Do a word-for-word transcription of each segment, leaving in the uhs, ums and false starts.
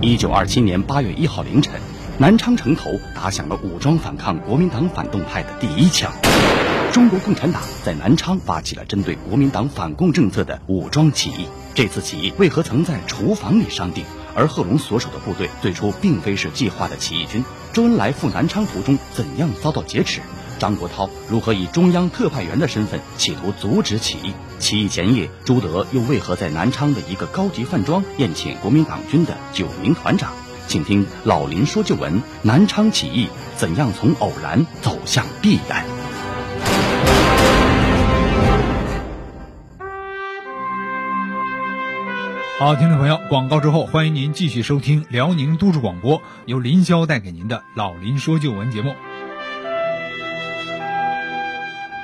一九二七年八月一号凌晨，南昌城头打响了武装反抗国民党反动派的第一枪。中国共产党在南昌发起了针对国民党反共政策的武装起义。这次起义为何曾在厨房里商定？而贺龙所属的部队最初并非是计划的起义军。周恩来赴南昌途中怎样遭到劫持？张国焘如何以中央特派员的身份企图阻止起义？起义前夜，朱德又为何在南昌的一个高级饭庄宴请国民党军的九名团长？请听老林说旧闻：南昌起义怎样从偶然走向必然？好，听众朋友，广告之后，欢迎您继续收听辽宁都市广播由林霄带给您的老林说旧闻节目。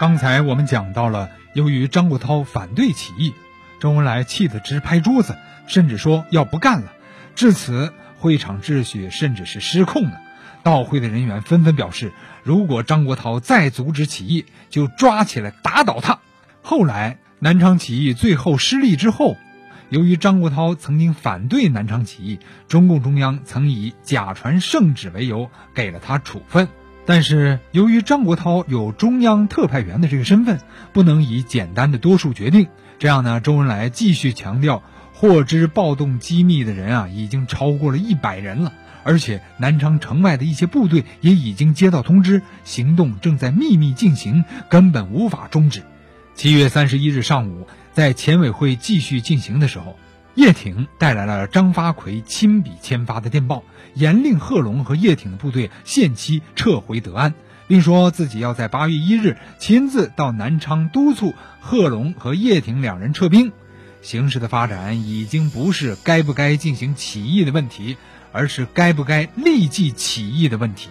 刚才我们讲到了，由于张国焘反对起义，周恩来气得直拍桌子，甚至说要不干了。至此，会场秩序甚至是失控了。到会的人员纷纷表示，如果张国焘再阻止起义，就抓起来打倒他。后来，南昌起义最后失利之后，由于张国焘曾经反对南昌起义，中共中央曾以假传圣旨为由给了他处分。但是由于张国焘有中央特派员的这个身份，不能以简单的多数决定。这样呢，周恩来继续强调，获知暴动机密的人啊，已经超过了一百人了，而且南昌城外的一些部队也已经接到通知，行动正在秘密进行，根本无法终止。七月三十一日上午，在前委会继续进行的时候，叶挺带来了张发奎亲笔签发的电报，严令贺龙和叶挺的部队限期撤回德安，并说自己要在八月一日亲自到南昌督促贺龙和叶挺两人撤兵。形势的发展已经不是该不该进行起义的问题，而是该不该立即起义的问题。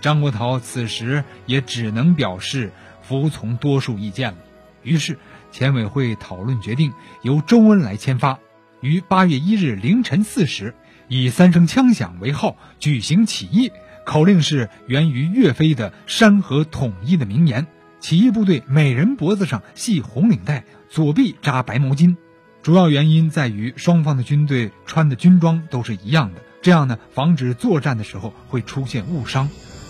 张国焘此时也只能表示服从多数意见了。于是前委会讨论决定，由周恩来签发，于八月一日凌晨四时，以三声枪响为号举行起义。口令是源于岳飞的山河统一的名言，起义部队每人脖子上系红领带，左臂扎白毛巾。主要原因在于双方的军队穿的军装都是一样的，这样呢，防止作战的时候会出现误伤。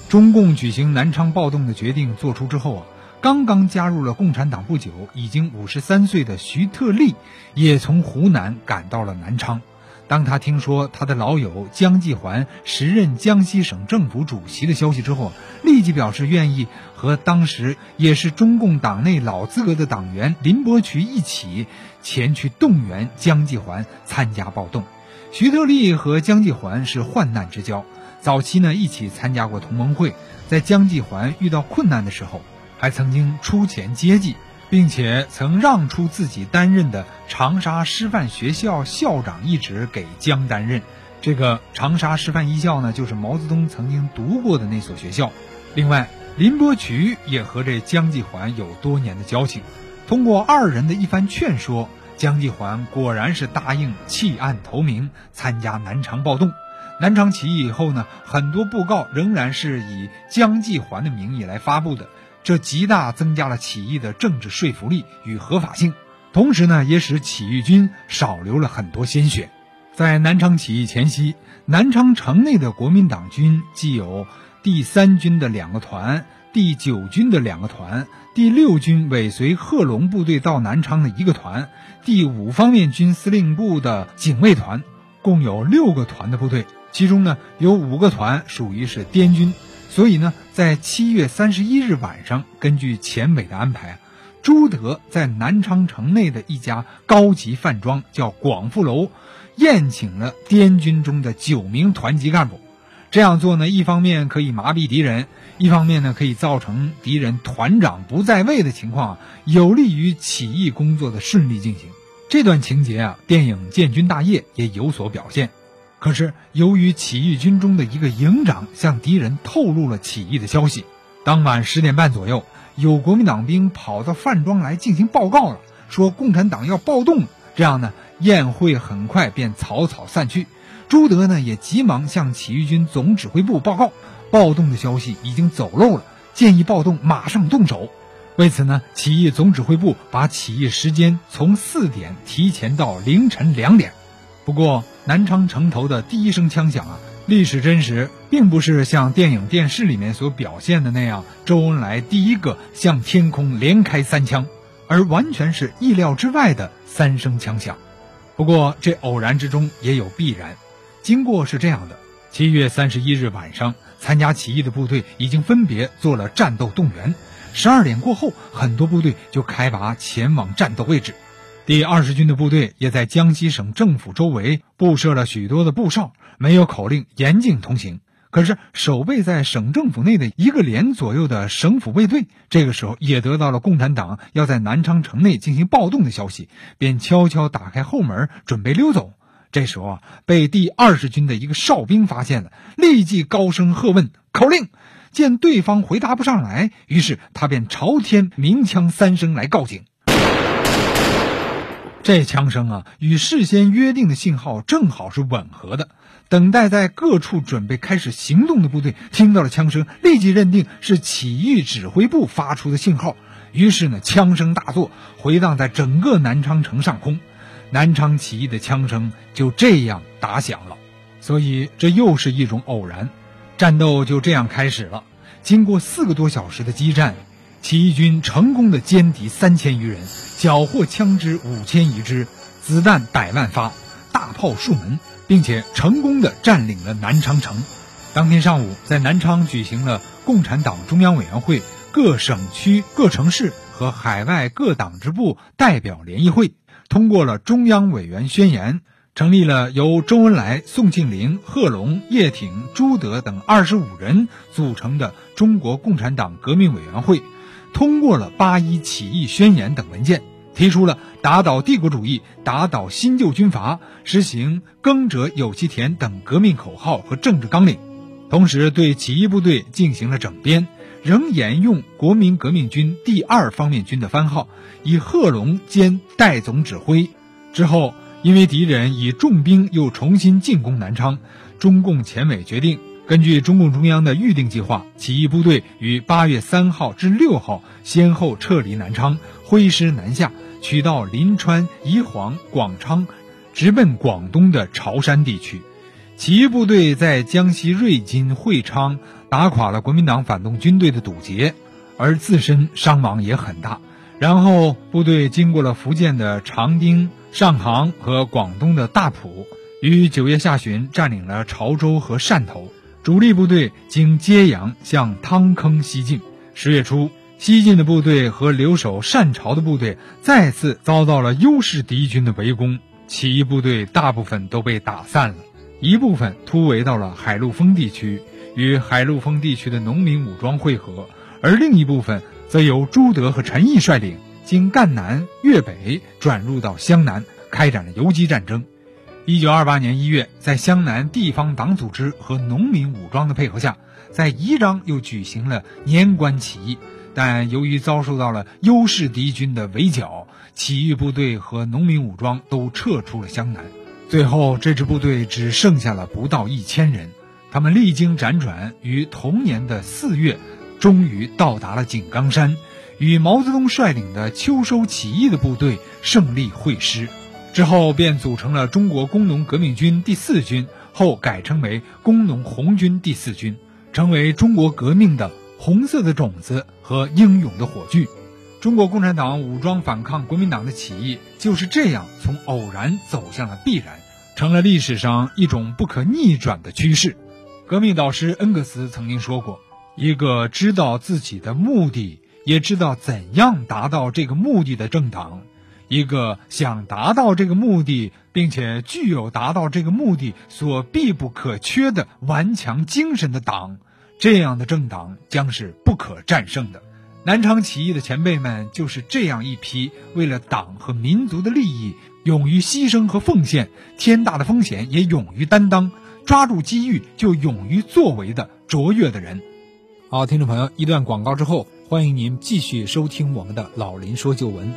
中共举行南昌暴动的决定做出之后啊，刚刚加入了共产党不久，已经五十三岁的徐特立也从湖南赶到了南昌。当他听说他的老友江继桓时任江西省政府主席的消息之后，立即表示愿意和当时也是中共党内老资格的党员林伯渠一起前去动员江继桓参加暴动。徐特立和江继桓是患难之交，早期呢一起参加过同盟会，在江继桓遇到困难的时候还曾经出钱接济，并且曾让出自己担任的长沙师范学校校长一职给江担任。这个长沙师范一校呢，就是毛泽东曾经读过的那所学校。另外，林伯渠也和这江继桓有多年的交情，通过二人的一番劝说，江继桓果然是答应弃暗投明参加南昌暴动。南昌起义以后呢，很多布告仍然是以江继桓的名义来发布的，这极大增加了起义的政治说服力与合法性，同时呢，也使起义军少流了很多鲜血。在南昌起义前夕，南昌城内的国民党军既有第三军的两个团、第九军的两个团、第六军尾随贺龙部队到南昌的一个团、第五方面军司令部的警卫团，共有六个团的部队，其中呢，有五个团属于是滇军。所以呢，在七月三十一日晚上，根据前委的安排，朱德在南昌城内的一家高级饭庄叫广富楼宴请了滇军中的九名团级干部。这样做呢，一方面可以麻痹敌人，一方面呢可以造成敌人团长不在位的情况，有利于起义工作的顺利进行。这段情节啊，电影《建军大业》也有所表现。可是由于起义军中的一个营长向敌人透露了起义的消息，当晚十点半左右，有国民党兵跑到饭庄来进行报告了，说共产党要暴动。这样呢，宴会很快便草草散去。朱德呢也急忙向起义军总指挥部报告，暴动的消息已经走漏了，建议暴动马上动手。为此呢，起义总指挥部把起义时间从四点提前到凌晨两点。不过南昌城头的第一声枪响啊，历史真实，并不是像电影电视里面所表现的那样，周恩来第一个向天空连开三枪，而完全是意料之外的三声枪响。不过这偶然之中也有必然，经过是这样的：七月三十一日晚上，参加起义的部队已经分别做了战斗动员，十二点过后，很多部队就开拔前往战斗位置。第二十军的部队也在江西省政府周围布设了许多的布哨，没有口令严禁通行。可是守备在省政府内的一个连左右的省府卫队，这个时候也得到了共产党要在南昌城内进行暴动的消息，便悄悄打开后门准备溜走。这时候啊，被第二十军的一个哨兵发现了，立即高声喝问口令。见对方回答不上来，于是他便朝天鸣枪三声来告警。这枪声啊，与事先约定的信号正好是吻合的。等待在各处准备开始行动的部队听到了枪声，立即认定是起义指挥部发出的信号，于是呢，枪声大作，回荡在整个南昌城上空。南昌起义的枪声就这样打响了，所以这又是一种偶然。战斗就这样开始了。经过四个多小时的激战，起义军成功的歼敌三千余人，缴获枪支五千余支，子弹百万发，大炮数门，并且成功的占领了南昌城。当天上午，在南昌举行了共产党中央委员会各省区各城市和海外各党支部代表联谊会，通过了中央委员宣言，成立了由周恩来、宋庆龄、贺龙、叶挺、朱德等二十五人组成的中国共产党革命委员会，通过了八一起义宣言等文件，提出了打倒帝国主义、打倒新旧军阀、实行耕者有其田等革命口号和政治纲领，同时对起义部队进行了整编，仍沿用国民革命军第二方面军的番号，以贺龙兼代总指挥。之后因为敌人以重兵又重新进攻南昌，中共前委决定，根据中共中央的预定计划，起义部队于八月三号至六号先后撤离南昌，挥师南下，取到临川、宜黄、广昌，直奔广东的潮汕地区。起义部队在江西瑞金、会昌打垮了国民党反动军队的堵截，而自身伤亡也很大。然后部队经过了福建的长汀、上杭和广东的大埔，于九月下旬占领了潮州和汕头。主力部队经揭阳向汤坑西进。十月初，西进的部队和留守汕潮的部队再次遭到了优势敌军的围攻，起义部队大部分都被打散了，一部分突围到了海陆丰地区，与海陆丰地区的农民武装会合，而另一部分则由朱德和陈毅率领，经赣南、粤北转入到湘南，开展了游击战争。一九二八年一月，在湘南地方党组织和农民武装的配合下，在宜章又举行了年关起义，但由于遭受到了优势敌军的围剿，起义部队和农民武装都撤出了湘南。最后这支部队只剩下了不到一千人，他们历经辗转，于同年的四月终于到达了井冈山，与毛泽东率领的秋收起义的部队胜利会师，之后便组成了中国工农革命军第四军，后改称为工农红军第四军，成为中国革命的红色的种子和英勇的火炬。中国共产党武装反抗国民党的起义就是这样从偶然走向了必然，成了历史上一种不可逆转的趋势。革命导师恩格斯曾经说过，一个知道自己的目的，也知道怎样达到这个目的的政党，一个想达到这个目的并且具有达到这个目的所必不可缺的顽强精神的党，这样的政党将是不可战胜的。南昌起义的前辈们就是这样一批为了党和民族的利益勇于牺牲和奉献，天大的风险也勇于担当，抓住机遇就勇于作为的卓越的人。好，听众朋友，一段广告之后，欢迎您继续收听我们的老林说旧闻。